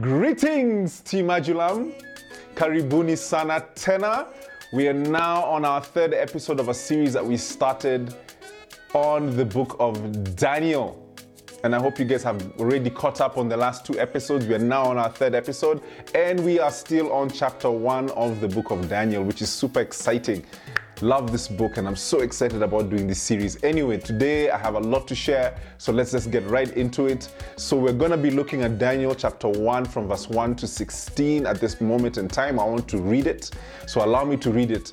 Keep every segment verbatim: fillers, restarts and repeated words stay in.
Greetings, Team Majulam. Karibuni sana tena. We are now on our third episode of a series that we started on the book of Daniel. And I hope you guys have already caught up on the last two episodes. We are now on our third episode, and we are still on chapter one of the book of Daniel, which is super exciting. Love this book, and I'm so excited about doing this series. Anyway, today I have a lot to share, so let's just get right into it. So we're going to be looking at Daniel chapter one from verse one to sixteen at this moment in time. I want to read it, so allow me to read it.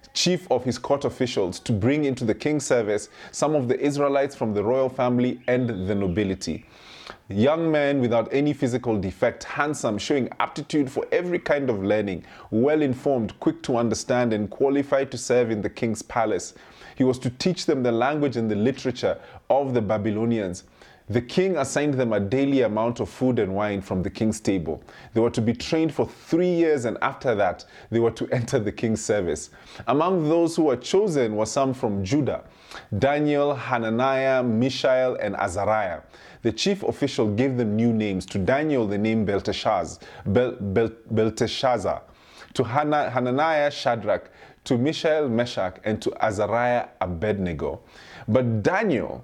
chief of his court officials, to bring into the king's service some of the Israelites from the royal family and the nobility. Young men without any physical defect, handsome, showing aptitude for every kind of learning, well-informed, quick to understand, and qualified to serve in the king's palace. He was to teach them the language and the literature of the Babylonians. The king assigned them a daily amount of food and wine from the king's table. They were to be trained for three years, and after that, they were to enter the king's service. Among those who were chosen were some from Judah: Daniel, Hananiah, Mishael, and Azariah. The chief official gave them new names. To Daniel, the name Belteshazzar, Bel- Bel- Belteshazzar. To Hana- Hananiah, Shadrach. To Mishael, Meshach. And to Azariah, Abednego. But Daniel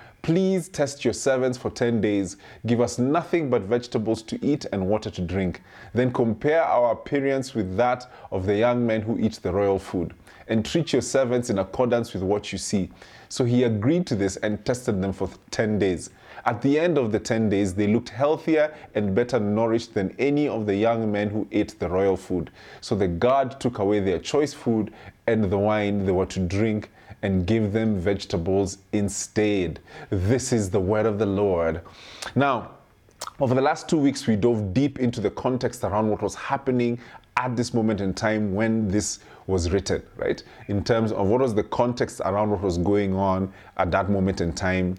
"Please test your servants for ten days. Give us nothing but vegetables to eat and water to drink. Then compare our appearance with that of the young men who eat the royal food, and treat your servants in accordance with what you see." So he agreed to this and tested them for ten days. At the end of the ten days, they looked healthier and better nourished than any of the young men who ate the royal food. So the guard took away their choice food and the wine they were to drink, and give them vegetables instead. This is the word of the Lord. Now, over the last two weeks, we dove deep into the context around what was happening at this moment in time when this was written, right? In terms of what was the context around what was going on at that moment in time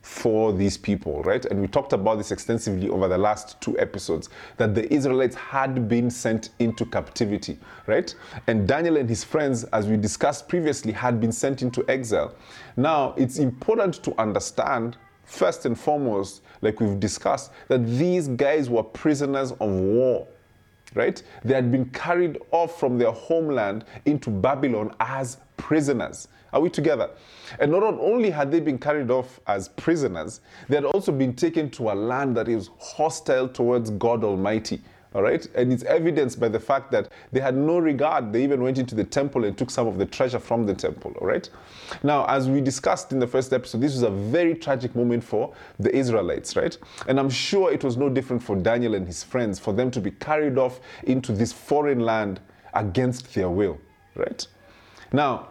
for these people, right? And we talked about this extensively over the last two episodes, that the Israelites had been sent into captivity, right? And Daniel and his friends, as we discussed previously, had been sent into exile. Now, it's important to understand, first and foremost, like we've discussed, that these guys were prisoners of war, right? They had been carried off from their homeland into Babylon as prisoners. Are we together? And not only had they been carried off as prisoners, they had also been taken to a land that is hostile towards God Almighty. All right? And it's evidenced by the fact that they had no regard. They even went into the temple and took some of the treasure from the temple. All right? Now, as we discussed in the first episode, this was a very tragic moment for the Israelites, right? And I'm sure it was no different for Daniel and his friends, for them to be carried off into this foreign land against their will, right? Now,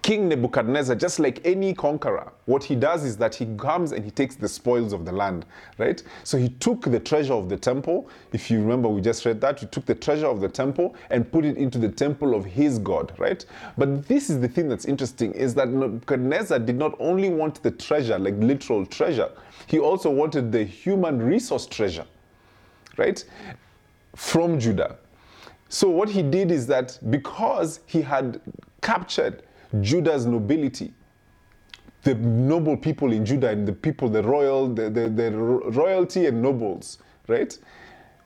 King Nebuchadnezzar, just like any conqueror, what he does is that he comes and he takes the spoils of the land, right? So he took the treasure of the temple. If you remember, we just read that. He took the treasure of the temple and put it into the temple of his God, right? But this is the thing that's interesting, is that Nebuchadnezzar did not only want the treasure, like literal treasure, he also wanted the human resource treasure, right? From Judah. So what he did is that because he had captured Judah's nobility, the noble people in Judah and the people, the royal, the, the, the royalty and nobles, right,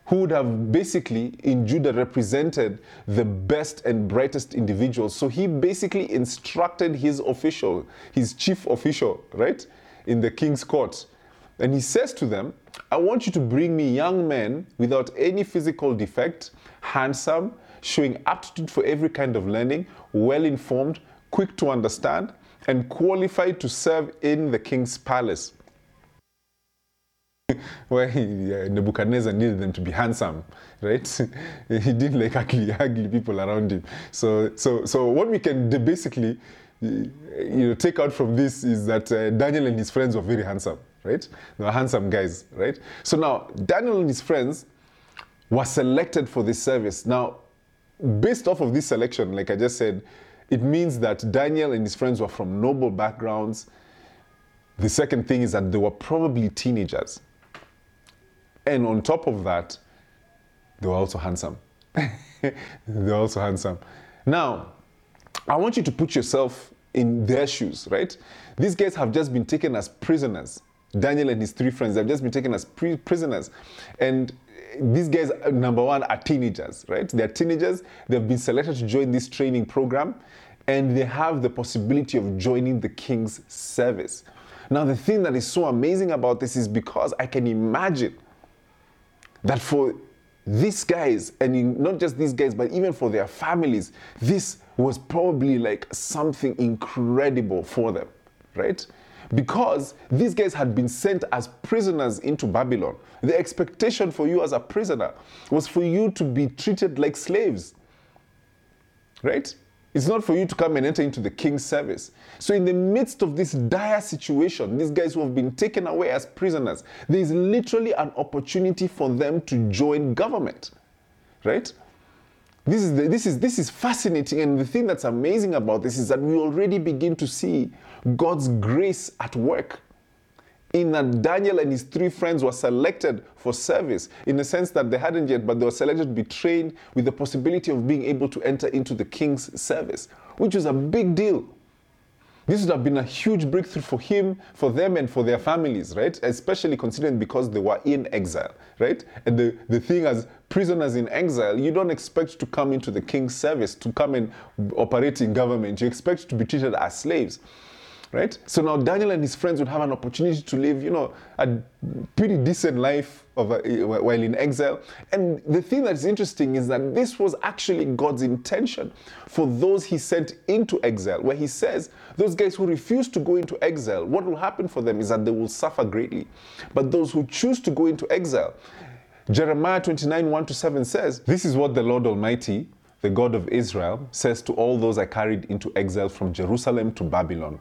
who would have basically in Judah represented the best and brightest individuals. So he basically instructed his official, his chief official, right, in the king's court. And he says to them, "I want you to bring me young men without any physical defect, handsome, showing aptitude for every kind of learning, well-informed, quick to understand, and qualified to serve in the king's palace. Where he, uh, Nebuchadnezzar needed them to be handsome, right? He didn't like ugly, ugly people around him. So, so, so what we can do basically, you know, take out from this is that uh, Daniel and his friends were very handsome, right? They were handsome guys, right? So now Daniel and his friends were selected for this service. Now, based off of this selection, like I just said, it means that Daniel and his friends were from noble backgrounds. The second thing is that they were probably teenagers. And on top of that, they were also handsome. They were also handsome. Now, I want you to put yourself in their shoes, right? These guys have just been taken as prisoners. Daniel and his three friends have just been taken as pre- prisoners. And these guys, number one, are teenagers, right? They're teenagers. They've been selected to join this training program, and they have the possibility of joining the king's service. Now, the thing that is so amazing about this is because I can imagine that for these guys, and in, not just these guys, but even for their families, this was probably like something incredible for them, right? Because these guys had been sent as prisoners into Babylon. The expectation for you as a prisoner was for you to be treated like slaves, right? It's not for you to come and enter into the king's service. So in the midst of this dire situation, these guys who have been taken away as prisoners, there is literally an opportunity for them to join government, right? This is, the, this is, this is fascinating. And the thing that's amazing about this is that we already begin to see God's grace at work. In that Daniel and his three friends were selected for service, in the sense that they hadn't yet, but they were selected to be trained with the possibility of being able to enter into the king's service, which was a big deal. This would have been a huge breakthrough for him, for them, and for their families, right? Especially considering because they were in exile, right? And the, the thing as prisoners in exile, you don't expect to come into the king's service, to come and operate in government. You expect to be treated as slaves. Right? So now Daniel and his friends would have an opportunity to live, you know, a pretty decent life of a, while in exile. And the thing that's interesting is that this was actually God's intention for those he sent into exile, where he says those guys who refuse to go into exile, what will happen for them is that they will suffer greatly. But those who choose to go into exile, Jeremiah twenty-nine, one to seven says, "This is what the Lord Almighty, the God of Israel, says to all those I carried into exile from Jerusalem to Babylon.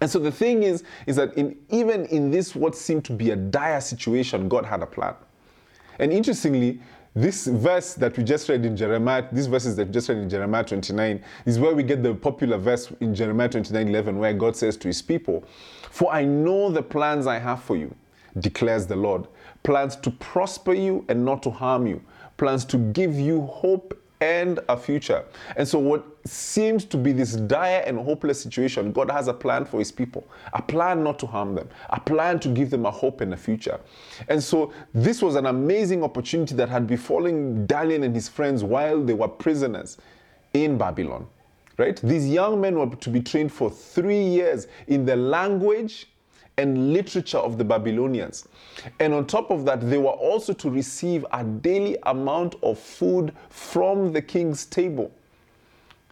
And so the thing is, is that in, even in this what seemed to be a dire situation, God had a plan. And interestingly, this verse that we just read in Jeremiah, these verses that we just read in Jeremiah twenty-nine, is where we get the popular verse in Jeremiah twenty-nine eleven, where God says to his people, "For I know the plans I have for you, declares the Lord, plans to prosper you and not to harm you, plans to give you hope and a future." And so what seems to be this dire and hopeless situation, God has a plan for his people, a plan not to harm them, a plan to give them a hope and a future. And so this was an amazing opportunity that had befallen Daniel and his friends while they were prisoners in Babylon, right? These young men were to be trained for three years in the language and literature of the Babylonians. And on top of that, they were also to receive a daily amount of food from the king's table.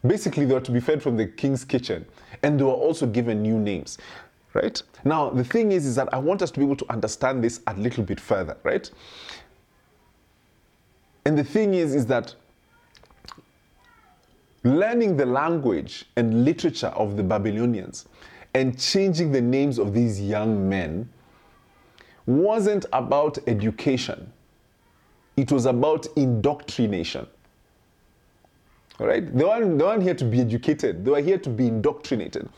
Basically, they were to be fed from the king's kitchen, and they were also given new names, right? Now, the thing is, is that I want us to be able to understand this a little bit further, right? And the thing is, is that learning the language and literature of the Babylonians and changing the names of these young men wasn't about education. It was about indoctrination. All right? They weren't, they weren't here to be educated. They were here to be indoctrinated.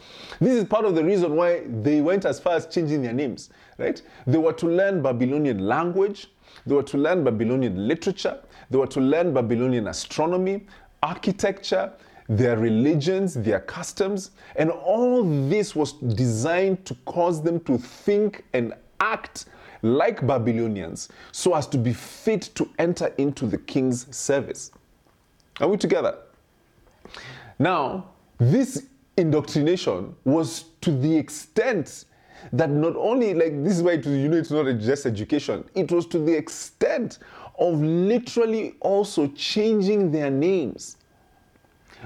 This is part of the reason why they went as far as changing their names, right? They were to learn Babylonian language. They were to learn Babylonian literature. They were to learn Babylonian astronomy, architecture, their religions, their customs, and all this was designed to cause them to think and act like Babylonians, so as to be fit to enter into the king's service. Are we together? Now, this indoctrination was to the extent that not only, like, this is why it, you know, it's not just education, it was to the extent of literally also changing their names.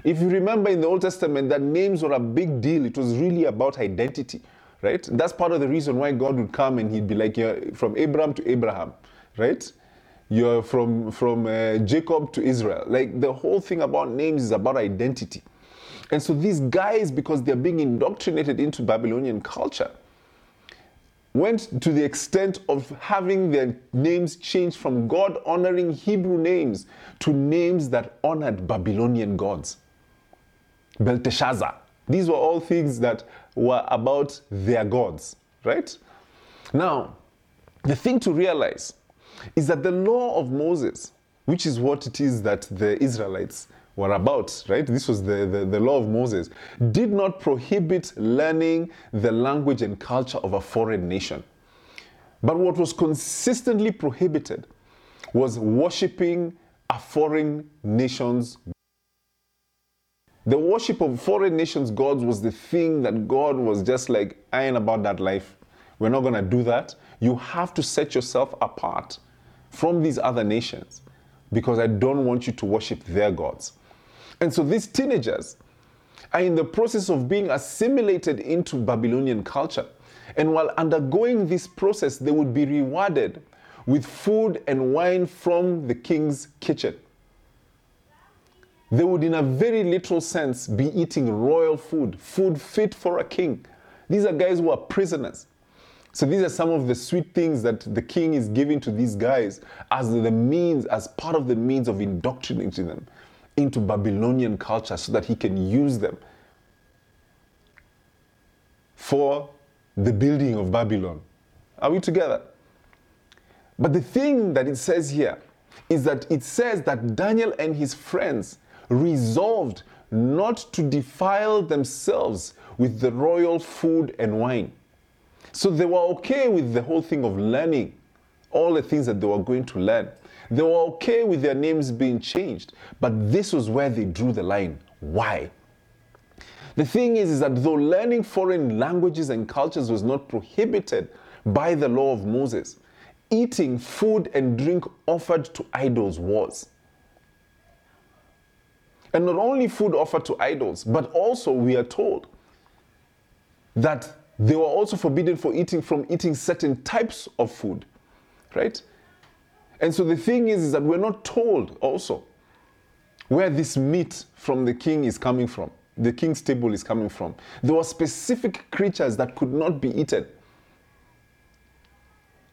If you remember in the Old Testament, that names were a big deal. It was really about identity, right? That's part of the reason why God would come and he'd be like, you're from Abraham to Abraham, right? You're from, from uh, Jacob to Israel. Like, the whole thing about names is about identity. And so these guys, because they're being indoctrinated into Babylonian culture, went to the extent of having their names changed from God-honoring Hebrew names to names that honored Babylonian gods. Belteshazzar. These were all things that were about their gods, right? Now, the thing to realize is that the law of Moses, which is what it is that the Israelites were about, right? This was the, the, the law of Moses, did not prohibit learning the language and culture of a foreign nation. But what was consistently prohibited was worshipping a foreign nation's. The worship of foreign nations' gods was the thing that God was just like, I ain't about that life. We're not going to do that. You have to set yourself apart from these other nations, because I don't want you to worship their gods. And so these teenagers are in the process of being assimilated into Babylonian culture. And while undergoing this process, they would be rewarded with food and wine from the king's kitchen. They would, in a very literal sense, be eating royal food, food fit for a king. These are guys who are prisoners. So these are some of the sweet things that the king is giving to these guys as the means, as part of the means of indoctrinating them into Babylonian culture so that he can use them for the building of Babylon. Are we together? But the thing that it says here is that it says that Daniel and his friends resolved not to defile themselves with the royal food and wine. So they were okay with the whole thing of learning, all the things that they were going to learn. They were okay with their names being changed, but this was where they drew the line. Why? The thing is, is that though learning foreign languages and cultures was not prohibited by the law of Moses, eating food and drink offered to idols was. And not only food offered to idols, but also we are told that they were also forbidden for eating from eating certain types of food, right? And so the thing is, is that we're not told also where this meat from the king is coming from, the king's table is coming from. There were specific creatures that could not be eaten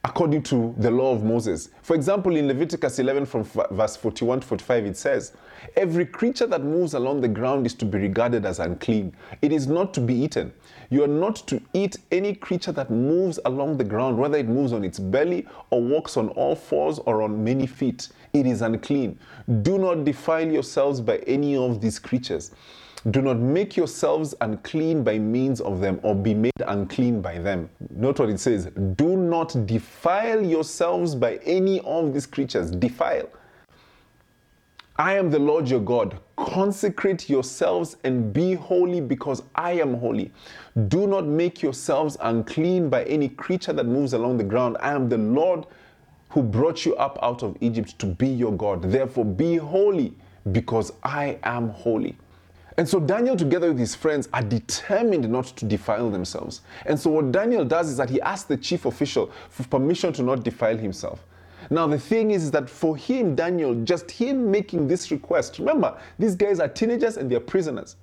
according to the law of Moses. For example, in Leviticus eleven from verse forty-one to forty-five, it says, every creature that moves along the ground is to be regarded as unclean. It is not to be eaten. You are not to eat any creature that moves along the ground, whether it moves on its belly or walks on all fours or on many feet. It is unclean. Do not defile yourselves by any of these creatures. Do not make yourselves unclean by means of them or be made unclean by them. Note what it says. Do not defile yourselves by any of these creatures. Defile. I am the Lord your God. Consecrate yourselves and be holy because I am holy. Do not make yourselves unclean by any creature that moves along the ground. I am the Lord who brought you up out of Egypt to be your God. Therefore be holy because I am holy. And so Daniel, together with his friends, are determined not to defile themselves. And so what Daniel does is that he asks the chief official for permission to not defile himself. Now, the thing is that for him, Daniel, just him making this request, remember, these guys are teenagers and they're prisoners,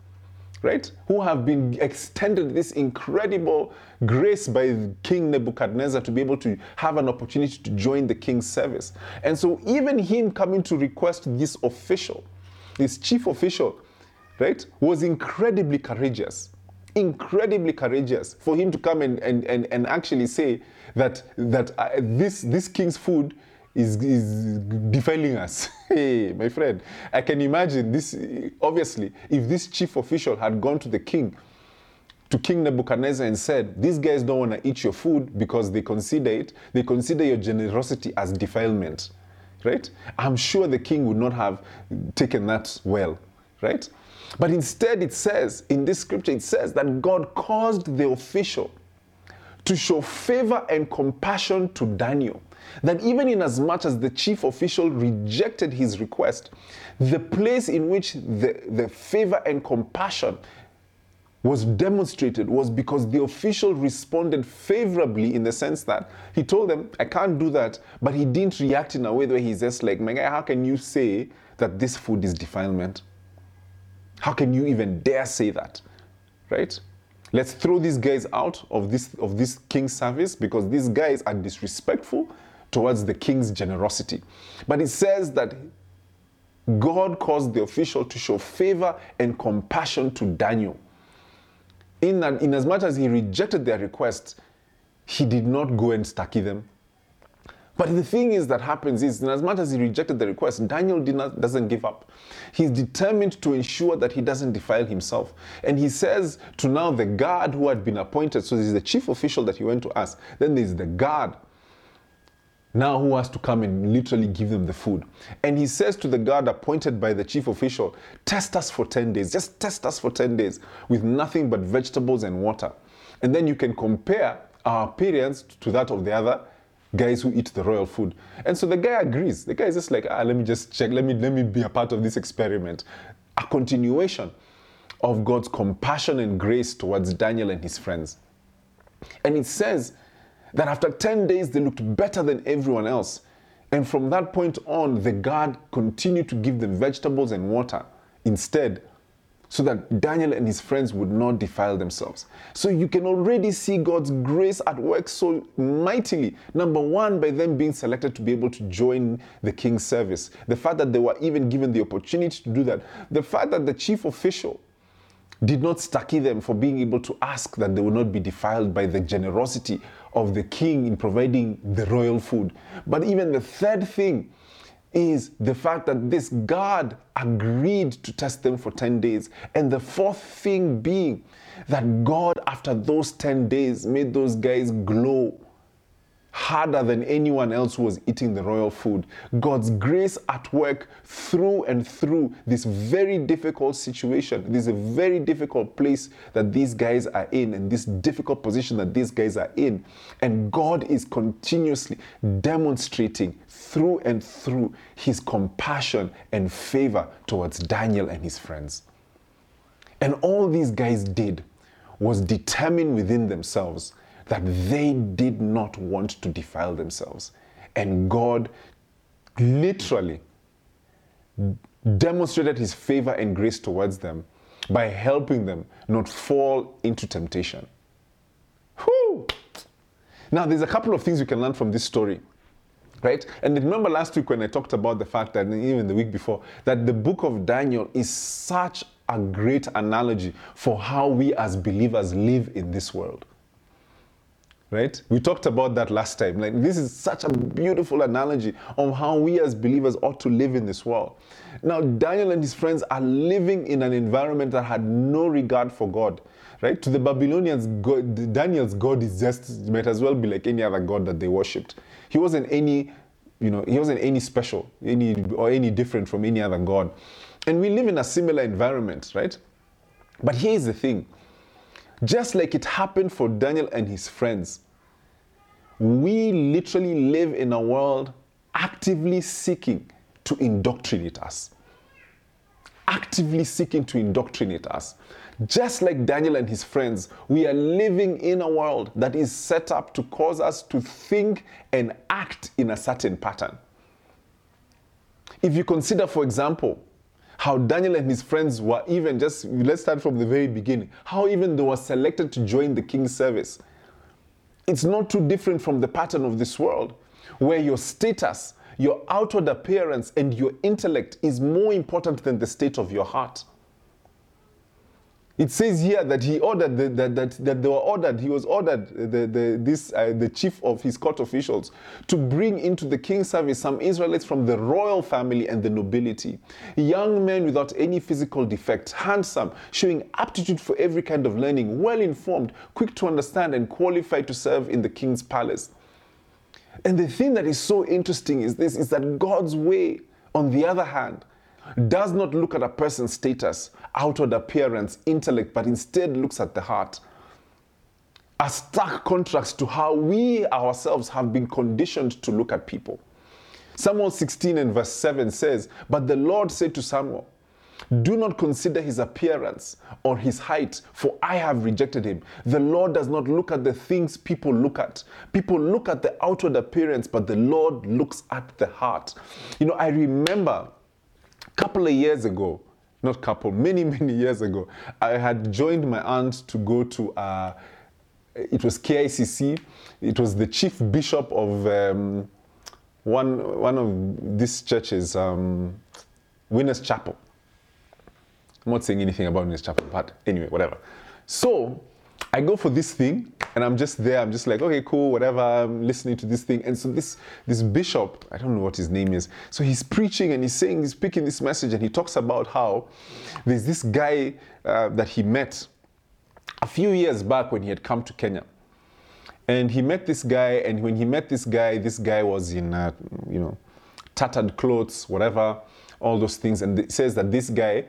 right? Who have been extended this incredible grace by King Nebuchadnezzar to be able to have an opportunity to join the king's service. And so even him coming to request this official, this chief official, right, was incredibly courageous, incredibly courageous for him to come and, and, and, and actually say that, that uh, this, this king's food is is defiling us. Hey, my friend, I can imagine this. Obviously, if this chief official had gone to the king, to King Nebuchadnezzar, and said, these guys don't want to eat your food because they consider it, they consider your generosity as defilement, right? I'm sure the king would not have taken that well, right? But instead it says, in this scripture, it says that God caused the official to show favor and compassion to Daniel, that even in as much as the chief official rejected his request, the place in which the, the favor and compassion was demonstrated was because the official responded favorably, in the sense that he told them, I can't do that, but he didn't react in a way where he's just like, my guy, how can you say that this food is defilement? How can you even dare say that, right? Let's throw these guys out of this of this king's service because these guys are disrespectful towards the king's generosity. But it says that God caused the official to show favor and compassion to Daniel. In that, in as much as he rejected their request, he did not go and stacky them. But the thing is that happens is, in as much as he rejected the request, Daniel did not, doesn't give up. He's determined to ensure that he doesn't defile himself. And he says to now the guard who had been appointed, so this is the chief official that he went to ask, then there's the guard now who has to come and literally give them the food. And he says to the guard appointed by the chief official, test us for ten days. Just test us for ten days with nothing but vegetables and water. And then you can compare our appearance to that of the other guys who eat the royal food. And so the guy agrees. The guy is just like, ah, let me just check. Let me, let me be a part of this experiment. A continuation of God's compassion and grace towards Daniel and his friends. And it says that after ten days, they looked better than everyone else. And from that point on, the guard continued to give them vegetables and water instead, so that Daniel and his friends would not defile themselves. So you can already see God's grace at work so mightily. Number one, by them being selected to be able to join the king's service. The fact that they were even given the opportunity to do that. The fact that the chief official did not stacky them for being able to ask that they would not be defiled by the generosity of the king in providing the royal food. But even the third thing is the fact that this guard agreed to test them for ten days. And the fourth thing being that God, after those ten days, made those guys glow harder than anyone else who was eating the royal food. God's grace at work through and through this very difficult situation. This is a very difficult place that these guys are in, and this difficult position that these guys are in. And God is continuously demonstrating through and through his compassion and favor towards Daniel and his friends. And all these guys did was determine within themselves that they did not want to defile themselves. And God literally demonstrated his favor and grace towards them by helping them not fall into temptation. Whew. Now, there's a couple of things you can learn from this story, right? And remember last week when I talked about the fact that, and even the week before, that the book of Daniel is such a great analogy for how we as believers live in this world. Right? We talked about that last time. Like, this is such a beautiful analogy on how we as believers ought to live in this world. Now, Daniel and his friends are living in an environment that had no regard for God. Right? To the Babylonians, God, Daniel's God is just, might as well be like any other god that they worshipped. He wasn't any, you know, he wasn't any special, any or any different from any other god. And we live in a similar environment, right? But here's the thing. Just like it happened for Daniel and his friends, we literally live in a world actively seeking to indoctrinate us. Actively seeking to indoctrinate us. Just like Daniel and his friends, we are living in a world that is set up to cause us to think and act in a certain pattern. If you consider, for example, how Daniel and his friends were even just, let's start from the very beginning, how even they were selected to join the king's service. It's not too different from the pattern of this world, where your status, your outward appearance, and your intellect is more important than the state of your heart. It says here that he ordered the, that, that that they were ordered. He was ordered the the this uh, the chief of his court officials to bring into the king's service some Israelites from the royal family and the nobility, young men without any physical defect, handsome, showing aptitude for every kind of learning, well informed, quick to understand, and qualified to serve in the king's palace. And the thing that is so interesting is this: is that God's way, on the other hand, does not look at a person's status, outward appearance, intellect, but instead looks at the heart. A stark contrast to how we ourselves have been conditioned to look at people. Samuel sixteen and verse seven says, "But the Lord said to Samuel, do not consider his appearance or his height, for I have rejected him." The Lord does not look at the things people look at. People look at the outward appearance, but the Lord looks at the heart. You know, I remember couple of years ago, not couple, many, many years ago, I had joined my aunt to go to, uh, it was K I C C, it was the chief bishop of um, one one of these churches, um, Winners Chapel. I'm not saying anything about Winners Chapel, but anyway, whatever. So I go for this thing, and I'm just there. I'm just like, okay, cool, whatever. I'm listening to this thing. And so this this bishop, I don't know what his name is. So he's preaching and he's saying, he's speaking this message, and he talks about how there's this guy uh, that he met a few years back when he had come to Kenya. And he met this guy, and when he met this guy, this guy was in, uh, you know, tattered clothes, whatever, all those things. And it says that this guy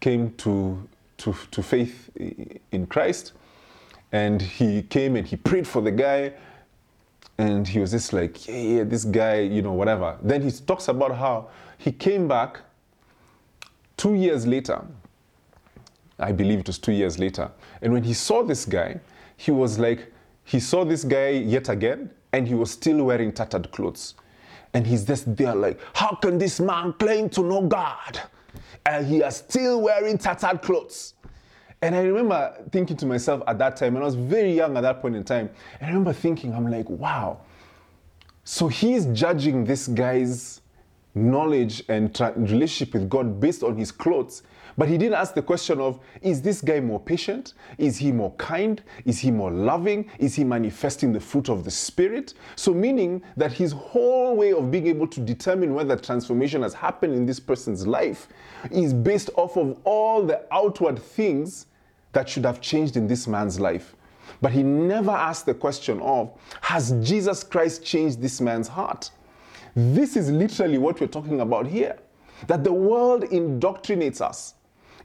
came to to, to faith in Christ. And he came and he prayed for the guy, and he was just like, yeah, yeah, this guy, you know, whatever. Then he talks about how he came back two years later. I believe it was two years later. And when he saw this guy, he was like, he saw this guy yet again, and he was still wearing tattered clothes. And he's just there like, how can this man claim to know God? And he is still wearing tattered clothes. And I remember thinking to myself at that time, and I was very young at that point in time, I remember thinking, I'm like, wow. So he's judging this guy's knowledge and tra- relationship with God based on his clothes. But he didn't ask the question of, is this guy more patient? Is he more kind? Is he more loving? Is he manifesting the fruit of the Spirit? So meaning that his whole way of being able to determine whether transformation has happened in this person's life is based off of all the outward things that should have changed in this man's life. But he never asked the question of, has Jesus Christ changed this man's heart? This is literally what we're talking about here, that the world indoctrinates us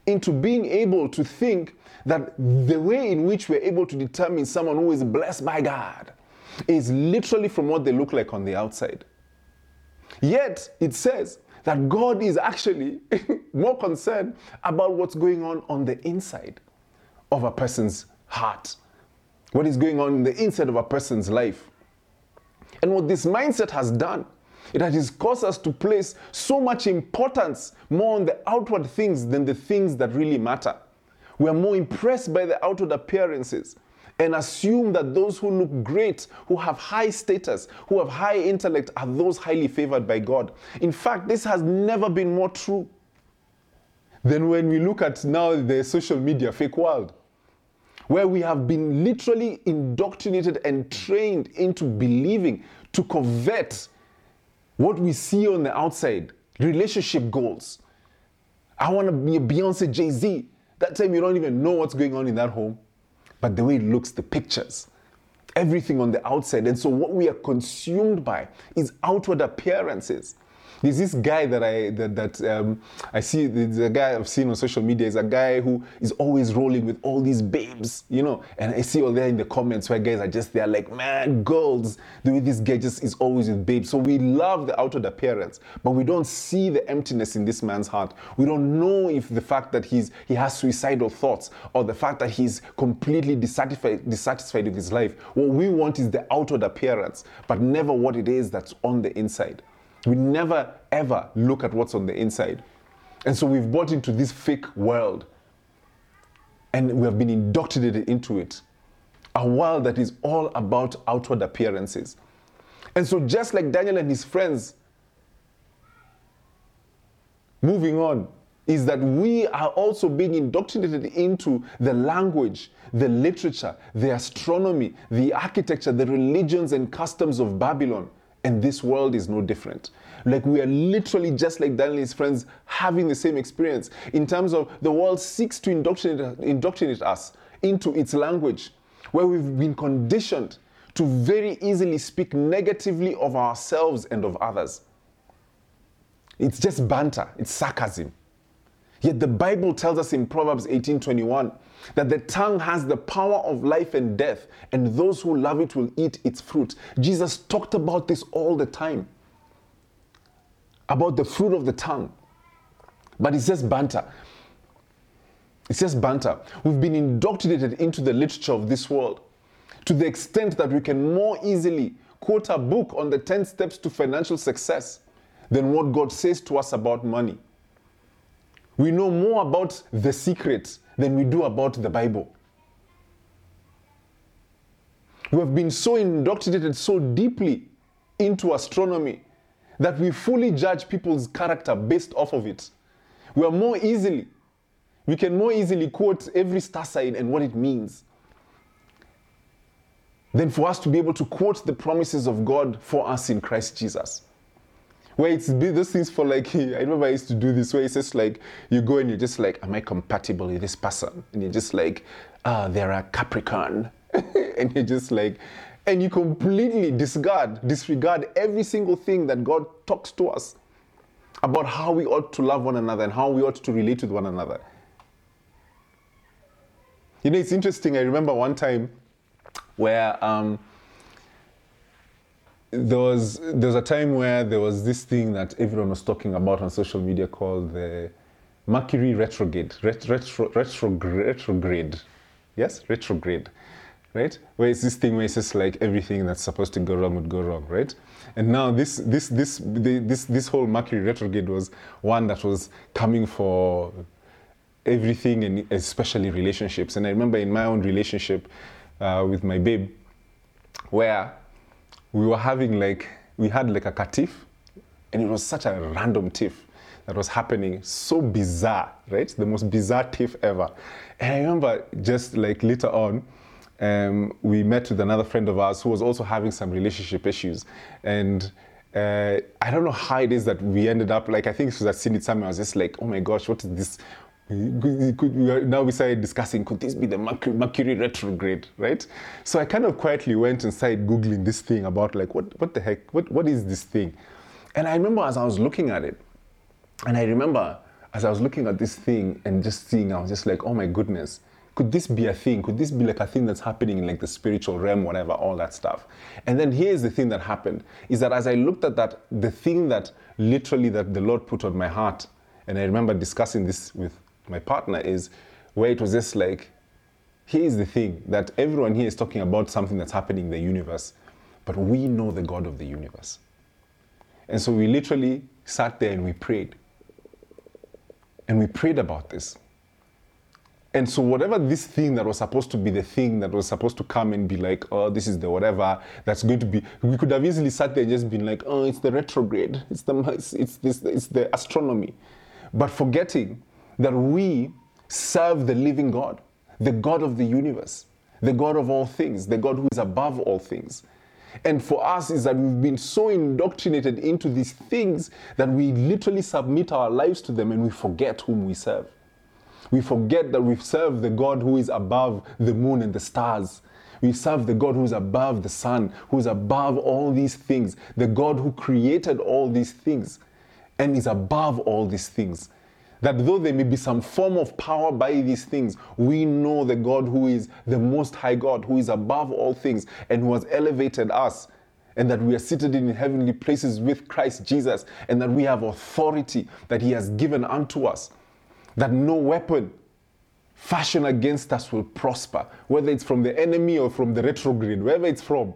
into being able to think that the way in which we're able to determine someone who is blessed by God is literally from what they look like on the outside. Yet, it says that God is actually more concerned about what's going on on the inside of a person's heart, what is going on in the inside of a person's life. And what this mindset has done, it has caused us to place so much importance more on the outward things than the things that really matter. We are more impressed by the outward appearances and assume that those who look great, who have high status, who have high intellect, are those highly favored by God. In fact, this has never been more true than when we look at now the social media fake world, where we have been literally indoctrinated and trained into believing to covet what we see on the outside, relationship goals. I want to be a Beyonce, Jay-Z. That time you don't even know what's going on in that home. But the way it looks, the pictures, everything on the outside. And so what we are consumed by is outward appearances. There's this guy that I that, that um, I see, there's a guy I've seen on social media, is a guy who is always rolling with all these babes, you know. And I see all there in the comments where guys are just there like, man, girls, the way this guy just is always with babes. So we love the outward appearance, but we don't see the emptiness in this man's heart. We don't know if the fact that he's he has suicidal thoughts or the fact that he's completely dissatisfied, dissatisfied with his life. What we want is the outward appearance, but never what it is that's on the inside. We never, ever look at what's on the inside. And so we've bought into this fake world. And we have been indoctrinated into it. A world that is all about outward appearances. And so just like Daniel and his friends, moving on, is that we are also being indoctrinated into the language, the literature, the astronomy, the architecture, the religions and customs of Babylon. And this world is no different. Like, we are literally just like Daniel and his friends, having the same experience in terms of the world seeks to indoctrinate, indoctrinate us into its language, where we've been conditioned to very easily speak negatively of ourselves and of others. It's just banter. It's sarcasm. Yet the Bible tells us in Proverbs eighteen twenty-one that the tongue has the power of life and death, and those who love it will eat its fruit. Jesus talked about this all the time, about the fruit of the tongue. But it's just banter. It's just banter. We've been indoctrinated into the literature of this world to the extent that we can more easily quote a book on the ten steps to financial success than what God says to us about money. We know more about The Secret than we do about the Bible. We have been so indoctrinated so deeply into astronomy that we fully judge people's character based off of it. We are more easily, we can more easily quote every star sign and what it means than for us to be able to quote the promises of God for us in Christ Jesus. Where it's those things for, like, I remember I used to do this, where it's just like, you go and you're just like, am I compatible with this person? And you're just like, ah, they're a Capricorn. And you're just like, and you completely discard, disregard every single thing that God talks to us about how we ought to love one another and how we ought to relate with one another. You know, it's interesting. I remember one time where, um, There was, there was a time where there was this thing that everyone was talking about on social media called the Mercury retrograde. Ret, retro, retrograde, retrograde. Yes? Retrograde. Right? Where it's this thing where it's just like everything that's supposed to go wrong would go wrong, right? And now this this this the, this this whole Mercury retrograde was one that was coming for everything, and especially relationships. And I remember in my own relationship uh, with my babe, where we were having like, we had like a katif, and it was such a random tiff that was happening, so bizarre, right? The most bizarre tiff ever. And I remember just like later on, um, we met with another friend of ours who was also having some relationship issues. And uh, I don't know how it is that we ended up, like, I think it was at Sydney Summer, I was just like, oh my gosh, what is this? Could, we are, now we started discussing, could this be the Mercury, Mercury retrograde, right? So I kind of quietly went and started Googling this thing about like, what, what the heck, what, what is this thing? And I remember as I was looking at it, and I remember as I was looking at this thing and just seeing, I was just like, oh my goodness, could this be a thing? Could this be like a thing that's happening in like the spiritual realm, whatever, all that stuff? And then here's the thing that happened, is that as I looked at that, the thing that literally that the Lord put on my heart, and I remember discussing this with my partner, is where it was just like, here's the thing that everyone here is talking about, something that's happening in the universe, but we know the God of the universe. And so we literally sat there and we prayed. And we prayed about this. And so whatever this thing that was supposed to be the thing that was supposed to come and be like, oh, this is the whatever that's going to be, we could have easily sat there and just been like, oh, it's the retrograde, it's the, it's this, it's the astronomy. But forgetting that we serve the living God, the God of the universe, the God of all things, the God who is above all things. And for us is that we've been so indoctrinated into these things that we literally submit our lives to them and we forget whom we serve. We forget that we serve the God who is above the moon and the stars. We serve the God who is above the sun, who is above all these things, the God who created all these things and is above all these things. That though there may be some form of power by these things, we know the God who is the Most High God, who is above all things and who has elevated us, and that we are seated in heavenly places with Christ Jesus, and that we have authority that He has given unto us, that no weapon fashioned against us will prosper, whether it's from the enemy or from the retrograde, wherever it's from,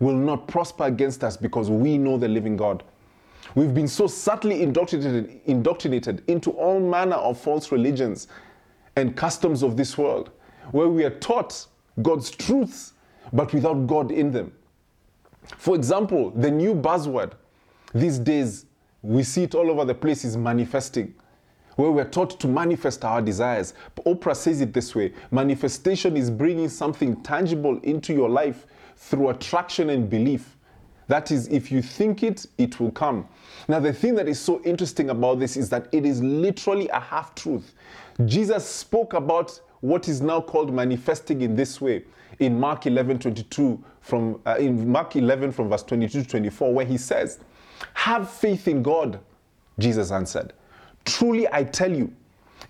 will not prosper against us because we know the living God. We've been so subtly indoctrinated, indoctrinated into all manner of false religions and customs of this world, where we are taught God's truths, but without God in them. For example, the new buzzword these days, we see it all over the place, is manifesting, where we're taught to manifest our desires. Oprah says it this way: manifestation is bringing something tangible into your life through attraction and belief. That is, if you think it, it will come. Now, the thing that is so interesting about this is that it is literally a half-truth. Jesus spoke about what is now called manifesting in this way in Mark eleven twenty-two from uh, in Mark eleven from verse twenty-two to twenty-four, where he says, "Have faith in God," Jesus answered. "Truly, I tell you,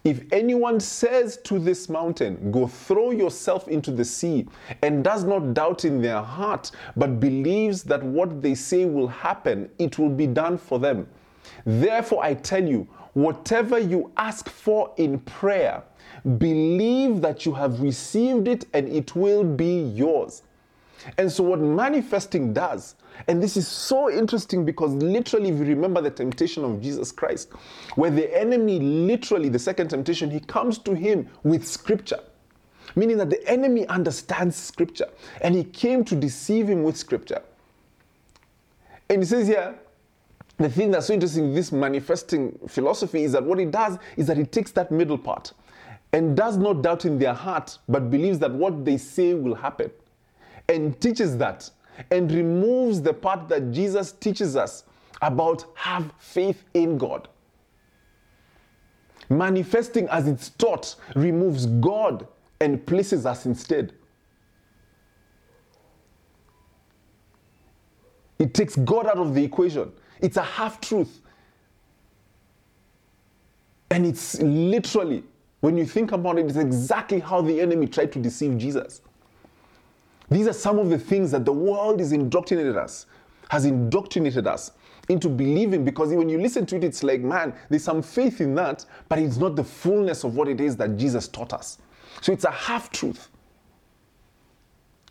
if anyone says to this mountain, 'Go throw yourself into the sea,' and does not doubt in their heart, but believes that what they say will happen, it will be done for them. Therefore, I tell you, whatever you ask for in prayer, believe that you have received it and it will be yours." And so what manifesting does, and this is so interesting because literally if you remember the temptation of Jesus Christ, where the enemy literally, the second temptation, he comes to him with scripture, meaning that the enemy understands scripture and he came to deceive him with scripture. And he says here, the thing that's so interesting in this manifesting philosophy is that what it does is that it takes that middle part and does not doubt in their heart, but believes that what they say will happen, and teaches that and removes the part that Jesus teaches us about have faith in God. Manifesting as it's taught removes God and places us instead. It takes God out of the equation. It's a half-truth. And it's literally, when you think about it, it's exactly how the enemy tried to deceive Jesus. These are some of the things that the world is indoctrinated us, has indoctrinated us into believing, because when you listen to it, it's like, man, there's some faith in that, but it's not the fullness of what it is that Jesus taught us. So it's a half-truth.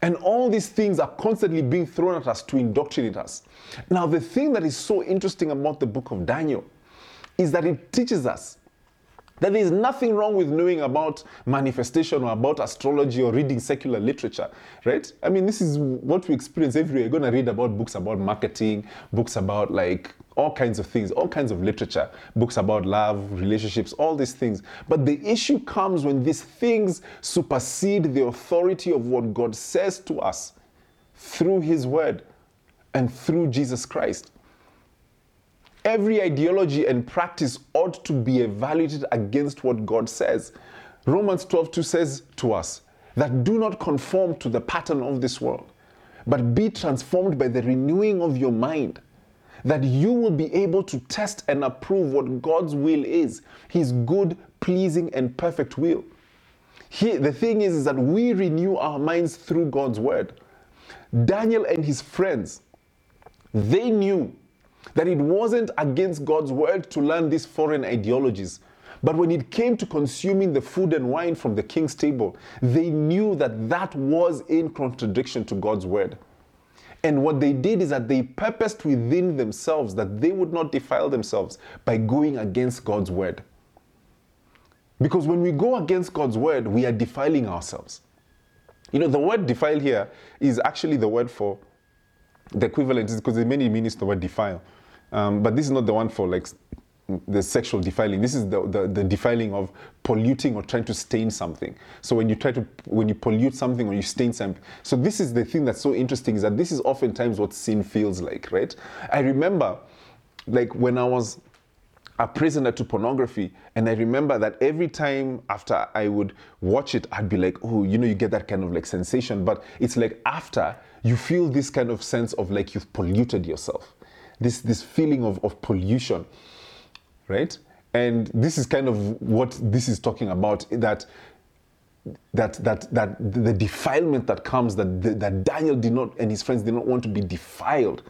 And all these things are constantly being thrown at us to indoctrinate us. Now, the thing that is so interesting about the book of Daniel is that it teaches us that there's nothing wrong with knowing about manifestation or about astrology or reading secular literature, right? I mean, this is what we experience everywhere. You're going to read about books about marketing, books about like all kinds of things, all kinds of literature, books about love, relationships, all these things. But the issue comes when these things supersede the authority of what God says to us through His Word and through Jesus Christ. Every ideology and practice ought to be evaluated against what God says. Romans twelve two says to us that do not conform to the pattern of this world, but be transformed by the renewing of your mind, that you will be able to test and approve what God's will is, His good, pleasing, and perfect will. Here, the thing is, is that we renew our minds through God's word. Daniel and his friends, they knew that it wasn't against God's word to learn these foreign ideologies. But when it came to consuming the food and wine from the king's table, they knew that that was in contradiction to God's word. And what they did is that they purposed within themselves that they would not defile themselves by going against God's word. Because when we go against God's word, we are defiling ourselves. You know, the word defile here is actually the word for the equivalent, is because in many meanings the word defile. Um, but this is not the one for like the sexual defiling. This is the, the, the defiling of polluting or trying to stain something. So when you try to, when you pollute something or you stain something. So this is the thing that's so interesting, is that this is oftentimes what sin feels like, right? I remember like when I was a prisoner to pornography, and I remember that every time after I would watch it, I'd be like, oh, you know, you get that kind of like sensation. But it's like after you feel this kind of sense of like you've polluted yourself, this this feeling of, of pollution, right? And this is kind of what this is talking about, that that that that the defilement that comes, that that Daniel did not, and his friends did not want to be defiled.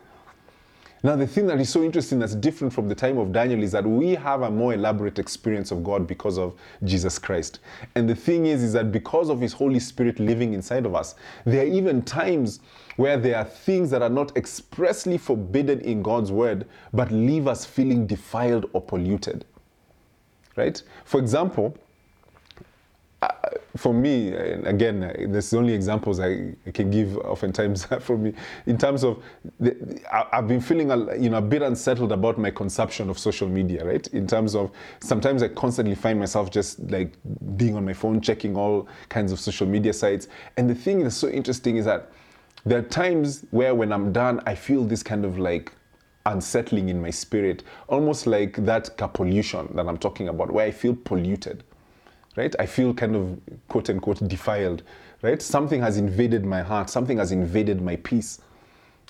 Now, the thing that is so interesting that's different from the time of Daniel is that we have a more elaborate experience of God because of Jesus Christ. And the thing is, is that because of His Holy Spirit living inside of us, there are even times where there are things that are not expressly forbidden in God's word, but leave us feeling defiled or polluted, right? For example, I, for me, and again, there's only examples I can give oftentimes for me, in terms of, the, I've been feeling a, you know, a bit unsettled about my consumption of social media, right? In terms of, sometimes I constantly find myself just like being on my phone, checking all kinds of social media sites. And the thing that's so interesting is that there are times where when I'm done, I feel this kind of like unsettling in my spirit, almost like that pollution that I'm talking about, where I feel polluted. Right? I feel kind of, quote unquote, defiled, right? Something has invaded my heart. Something has invaded my peace,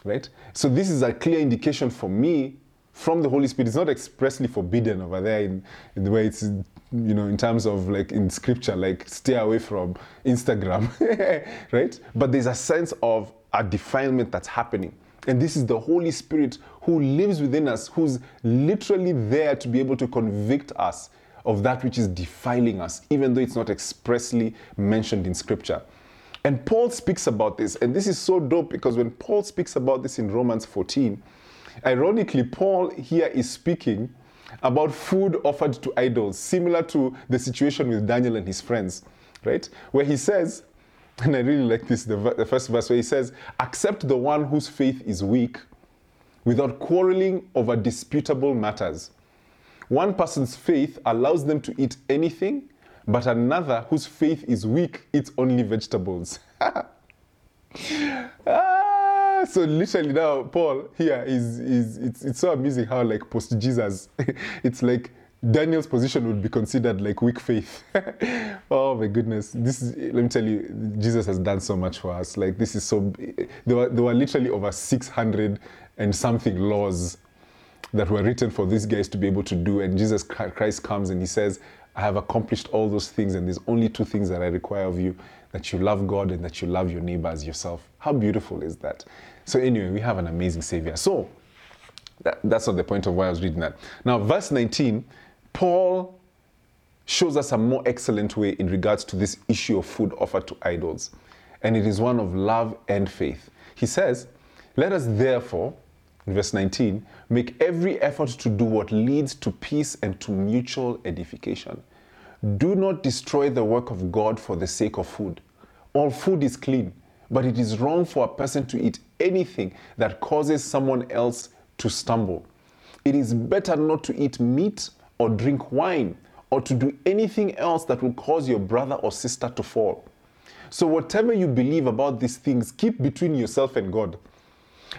right? So this is a clear indication for me from the Holy Spirit. It's not expressly forbidden over there in, in the way it's, you know, in terms of like in scripture, like stay away from Instagram, right? But there's a sense of a defilement that's happening. And this is the Holy Spirit who lives within us, who's literally there to be able to convict us of that which is defiling us, even though it's not expressly mentioned in Scripture. And Paul speaks about this, and this is so dope, because when Paul speaks about this in Romans fourteen, ironically, Paul here is speaking about food offered to idols, similar to the situation with Daniel and his friends, right? Where he says, and I really like this, the, the first verse where he says, accept the one whose faith is weak, without quarreling over disputable matters. One person's faith allows them to eat anything, but another whose faith is weak eats only vegetables. ah, so literally now, Paul here is, is it's, it's so amazing how like post-Jesus, it's like Daniel's position would be considered like weak faith. oh my goodness. This is, let me tell you, Jesus has done so much for us. Like this is so, there were, there were literally over six hundred and something laws that were written for these guys to be able to do. And Jesus Christ comes and he says, I have accomplished all those things, and there's only two things that I require of you, that you love God and that you love your neighbor as yourself. How beautiful is that? So anyway, we have an amazing Savior. So that, that's not the point of why I was reading that. Now, verse nineteen, Paul shows us a more excellent way in regards to this issue of food offered to idols. And it is one of love and faith. He says, let us therefore, in verse nineteen, make every effort to do what leads to peace and to mutual edification. Do not destroy the work of God for the sake of food. All food is clean, but it is wrong for a person to eat anything that causes someone else to stumble. It is better not to eat meat or drink wine or to do anything else that will cause your brother or sister to fall. So whatever you believe about these things, keep between yourself and God.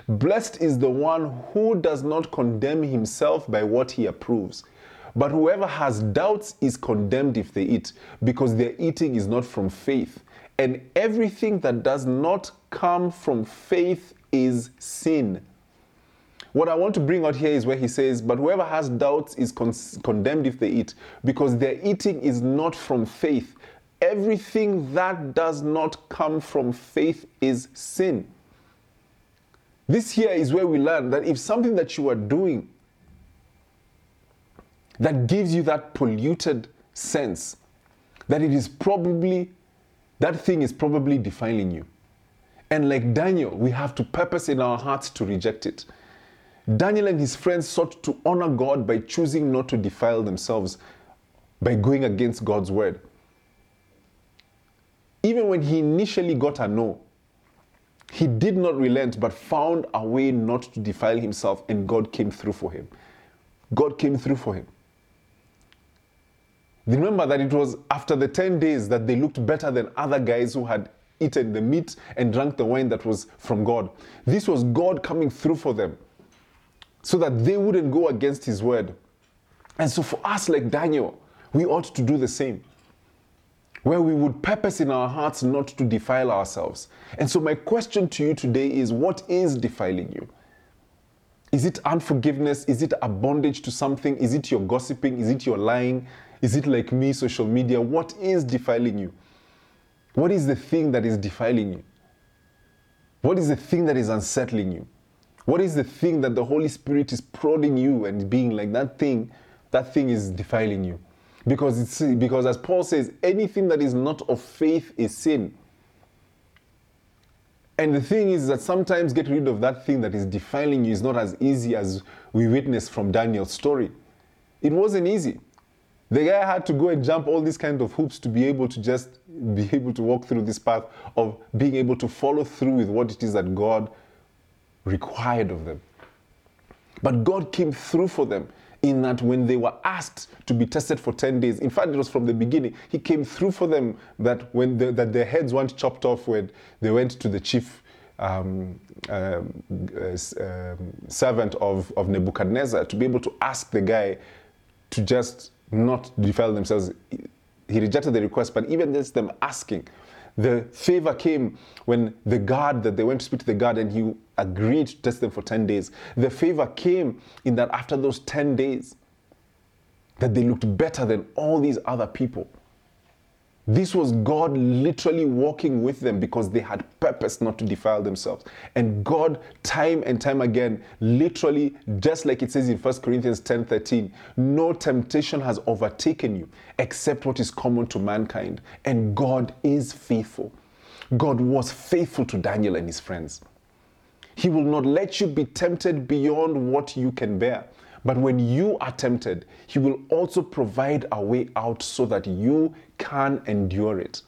Blessed is the one who does not condemn himself by what he approves. But whoever has doubts is condemned if they eat, because their eating is not from faith. And everything that does not come from faith is sin. What I want to bring out here is where he says, but whoever has doubts is con- condemned if they eat, because their eating is not from faith. Everything that does not come from faith is sin. This here is where we learn that if something that you are doing that gives you that polluted sense, that it is probably, that thing is probably defiling you. And like Daniel, we have to purpose in our hearts to reject it. Daniel and his friends sought to honor God by choosing not to defile themselves by going against God's word. Even when he initially got a no, he did not relent, but found a way not to defile himself, and God came through for him. God came through for him. Remember that it was after the ten days that they looked better than other guys who had eaten the meat and drank the wine that was from God. This was God coming through for them so that they wouldn't go against his word. And so for us, like Daniel, we ought to do the same, where we would purpose in our hearts not to defile ourselves. And so my question to you today is, what is defiling you? Is it unforgiveness? Is it a bondage to something? Is it your gossiping? Is it your lying? Is it like me, social media? What is defiling you? What is the thing that is defiling you? What is the thing that is unsettling you? What is the thing that the Holy Spirit is prodding you and being like, that thing, that thing is defiling you? Because it's, because as Paul says, anything that is not of faith is sin. And the thing is that sometimes get rid of that thing that is defiling you is not as easy as we witnessed from Daniel's story. It wasn't easy. The guy had to go and jump all these kind of hoops to be able to just be able to walk through this path of being able to follow through with what it is that God required of them. But God came through for them in that when they were asked to be tested for ten days, in fact, it was from the beginning, he came through for them that when the, that their heads weren't chopped off when they went to the chief Um, um, uh, uh, servant of, of Nebuchadnezzar to be able to ask the guy to just not defile themselves. He rejected the request, but even just them asking, the favor came when the guard that they went to speak to the guard and he agreed to test them for ten days. The favor came in that after those ten days that they looked better than all these other people. This was God literally walking with them because they had purpose not to defile themselves. And God, time and time again, literally, just like it says in First Corinthians ten thirteen, no temptation has overtaken you except what is common to mankind. And God is faithful. God was faithful to Daniel and his friends. He will not let you be tempted beyond what you can bear. But when you are tempted, he will also provide a way out so that you can endure it.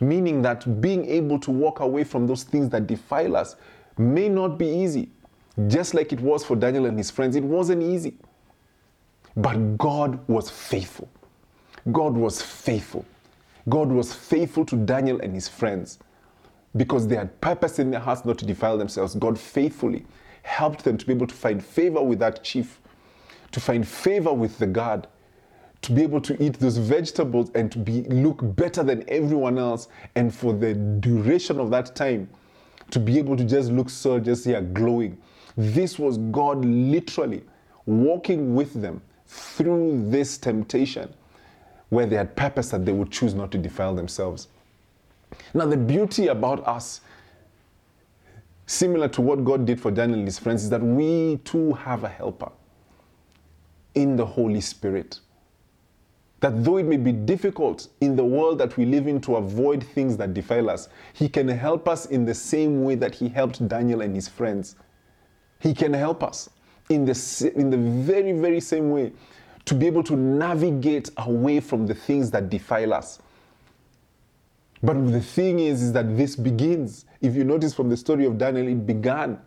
Meaning that being able to walk away from those things that defile us may not be easy. Just like it was for Daniel and his friends, it wasn't easy. But God was faithful. God was faithful. God was faithful to Daniel and his friends because they had purpose in their hearts not to defile themselves. God faithfully helped them to be able to find favor with that chief, to find favor with the God, to be able to eat those vegetables and to be look better than everyone else, and for the duration of that time, to be able to just look so, just here, glowing. This was God literally walking with them through this temptation where they had purpose that they would choose not to defile themselves. Now, the beauty about us, similar to what God did for Daniel and his friends, is that we too have a helper in the Holy Spirit. That though it may be difficult in the world that we live in to avoid things that defile us, he can help us in the same way that he helped Daniel and his friends. He can help us in the, in the very, very same way to be able to navigate away from the things that defile us. But the thing is, is that this begins, if you notice from the story of Daniel, it began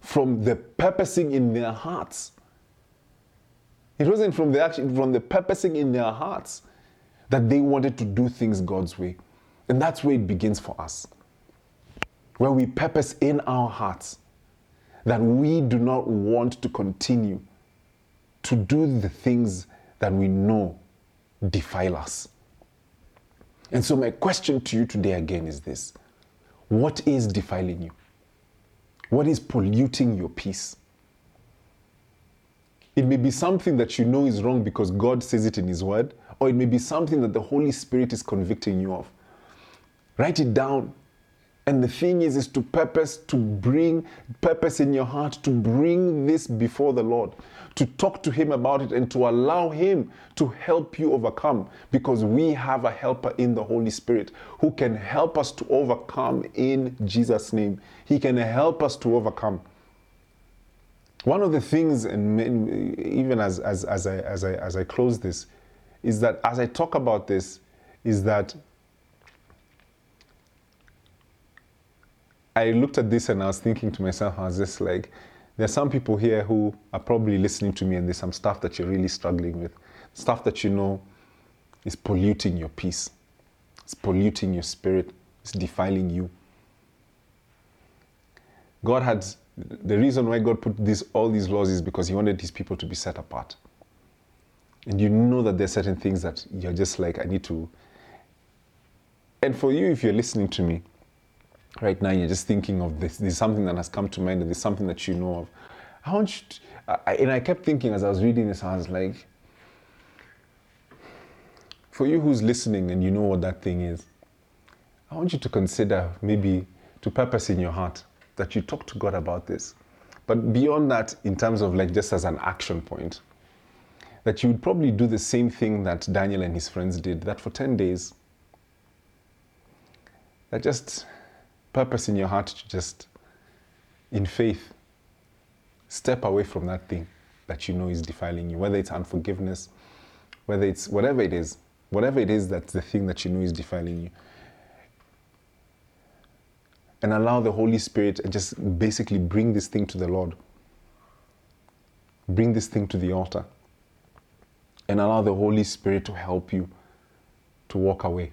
from the purposing in their hearts. It wasn't from the action, from the purposing in their hearts that they wanted to do things God's way. And that's where it begins for us. Where we purpose in our hearts that we do not want to continue to do the things that we know defile us. And so my question to you today again is this. What is defiling you? What is polluting your peace? It may be something that you know is wrong because God says it in his word, or it may be something that the Holy Spirit is convicting you of. Write it down. And the thing is, is to purpose, to bring purpose in your heart, to bring this before the Lord, to talk to him about it and to allow him to help you overcome, because we have a helper in the Holy Spirit who can help us to overcome in Jesus' name. He can help us to overcome. One of the things, and even as as as I as I as I close this, is that as I talk about this, is that I looked at this and I was thinking to myself, I was just like, there are some people here who are probably listening to me, and there's some stuff that you're really struggling with, stuff that you know is polluting your peace, it's polluting your spirit, it's defiling you. God had. The reason why God put this, all these laws is because he wanted his people to be set apart. And you know that there are certain things that you're just like, I need to... And for you, if you're listening to me right now, you're just thinking of this. There's something that has come to mind, and there's something that you know of. How much... I, and I kept thinking as I was reading this, I was like... For you who's listening and you know what that thing is, I want you to consider maybe to purpose in your heart that you talk to God about this. But beyond that, in terms of like just as an action point, that you would probably do the same thing that Daniel and his friends did, that for ten days, that just purpose in your heart to just, in faith, step away from that thing that you know is defiling you, whether it's unforgiveness, whether it's whatever it is, whatever it is that's the thing that you know is defiling you. And allow the Holy Spirit and just basically bring this thing to the Lord. Bring this thing to the altar. And allow the Holy Spirit to help you to walk away.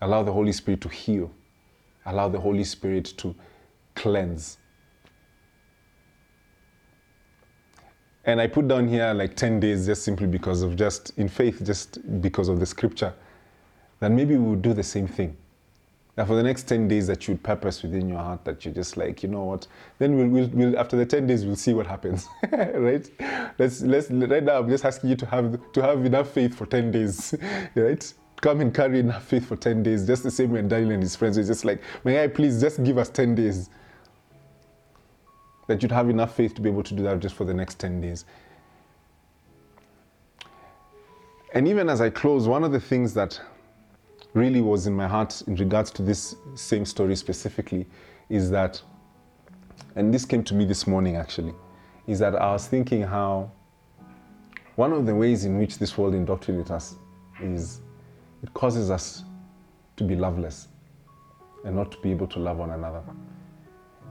Allow the Holy Spirit to heal. Allow the Holy Spirit to cleanse. And I put down here like ten days just simply because of just, in faith, just because of the scripture, that maybe we would do the same thing. That for the next ten days that you would purpose within your heart, that you're just like, you know what, then we'll, we'll, we'll after the ten days, we'll see what happens, right? Let's, let's, right now, I'm just asking you to have, to have enough faith for ten days, right? Come and carry enough faith for ten days, just the same way Daniel and his friends were just like, may I please just give us ten days. That you'd have enough faith to be able to do that just for the next ten days. And even as I close, one of the things that really was in my heart in regards to this same story specifically is that, and this came to me this morning actually, is that I was thinking how one of the ways in which this world indoctrinates us is it causes us to be loveless and not to be able to love one another.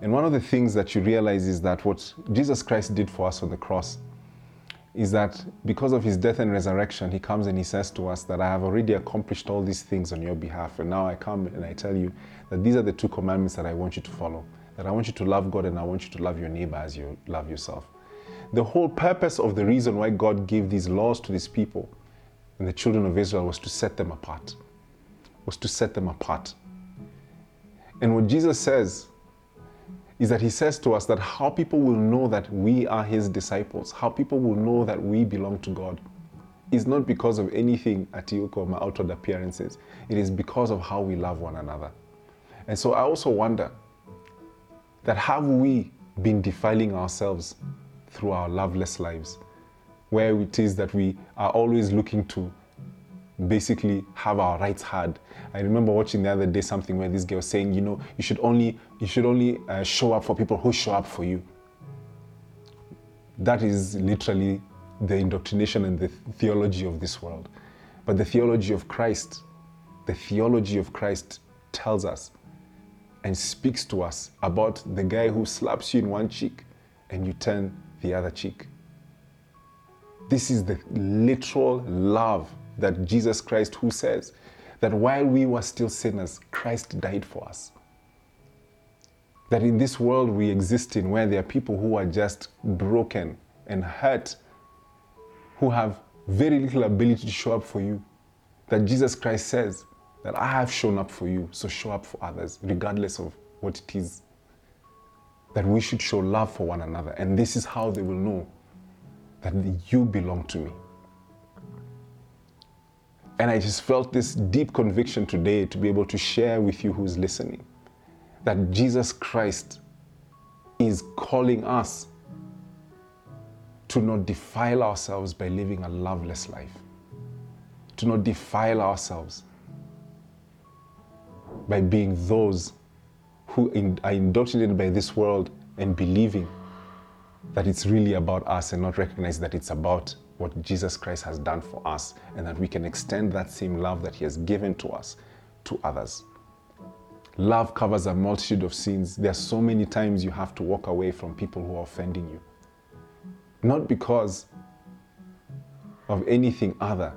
And one of the things that you realize is that what Jesus Christ did for us on the cross is that because of his death and resurrection, he comes and he says to us that I have already accomplished all these things on your behalf. And now I come and I tell you that these are the two commandments that I want you to follow, that I want you to love God and I want you to love your neighbor as you love yourself. The whole purpose of the reason why God gave these laws to these people and the children of Israel was to set them apart, was to set them apart. And what Jesus says is that he says to us that how people will know that we are his disciples, how people will know that we belong to God, is not because of anything atiuko or my outward appearances. It is because of how we love one another. And so I also wonder that have we been defiling ourselves through our loveless lives, where it is that we are always looking to basically have our rights hard. I remember watching the other day something where this girl was saying, you know, you should only you should only uh, show up for people who show up for you. That is literally the indoctrination and the theology of this world. But the theology of Christ, the theology of Christ tells us and speaks to us about the guy who slaps you in one cheek and you turn the other cheek. This is the literal love that Jesus Christ, who says that while we were still sinners, Christ died for us. That in this world we exist in where there are people who are just broken and hurt, who have very little ability to show up for you. That Jesus Christ says that I have shown up for you, so show up for others, regardless of what it is. That we should show love for one another. And this is how they will know that you belong to me. And I just felt this deep conviction today to be able to share with you who's listening that Jesus Christ is calling us to not defile ourselves by living a loveless life, to not defile ourselves by being those who are indoctrinated by this world and believing that it's really about us and not recognize that it's about what Jesus Christ has done for us, and that we can extend that same love that he has given to us to others. Love covers a multitude of sins. There are so many times you have to walk away from people who are offending you. Not because of anything other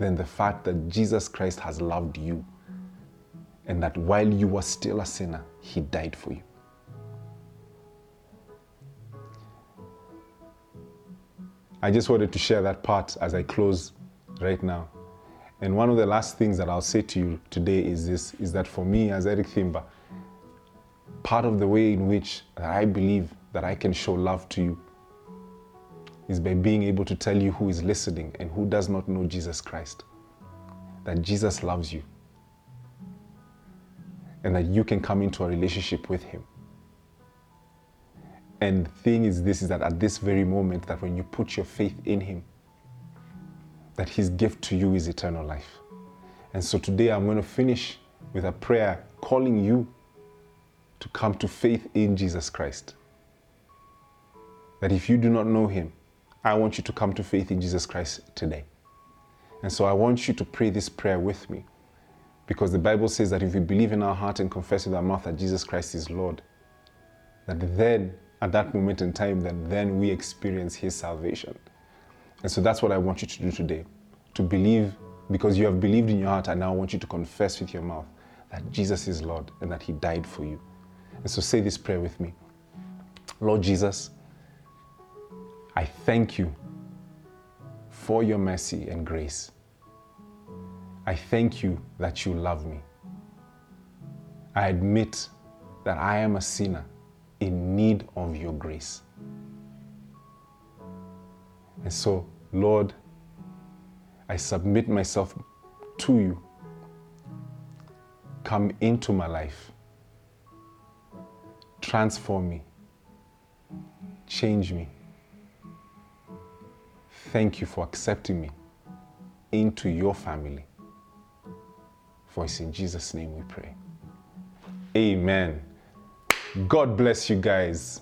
than the fact that Jesus Christ has loved you, and that while you were still a sinner, he died for you. I just wanted to share that part as I close right now. And one of the last things that I'll say to you today is this, is that for me as Eric Thimba, part of the way in which I believe that I can show love to you is by being able to tell you who is listening and who does not know Jesus Christ, that Jesus loves you and that you can come into a relationship with him. And the thing is this, is that at this very moment, that when you put your faith in him, that his gift to you is eternal life. And so today I'm going to finish with a prayer calling you to come to faith in Jesus Christ. That if you do not know him, I want you to come to faith in Jesus Christ today. And so I want you to pray this prayer with me, because the Bible says that if we believe in our heart and confess with our mouth that Jesus Christ is Lord, that then, at that moment in time, that then we experience His salvation. And so that's what I want you to do today, to believe, because you have believed in your heart, I now want you to confess with your mouth that Jesus is Lord and that He died for you. And so say this prayer with me. Lord Jesus, I thank you for your mercy and grace. I thank you that you love me. I admit that I am a sinner in need of your grace. And so, Lord, I submit myself to you. Come into my life. Transform me. Change me. Thank you for accepting me into your family. For it's in Jesus' name we pray. Amen. God bless you guys.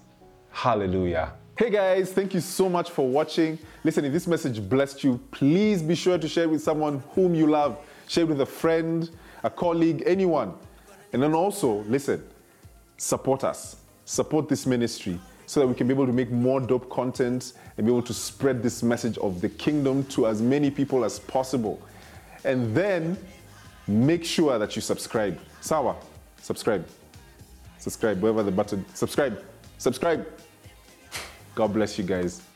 Hallelujah. Hey guys, thank you so much for watching. Listen, if this message blessed you, please be sure to share it with someone whom you love. Share it with a friend, a colleague, anyone. And then also, listen, support us. Support this ministry so that we can be able to make more dope content and be able to spread this message of the kingdom to as many people as possible. And then make sure that you subscribe. Sawa, subscribe. Subscribe, wherever the button, subscribe, subscribe. God bless you guys.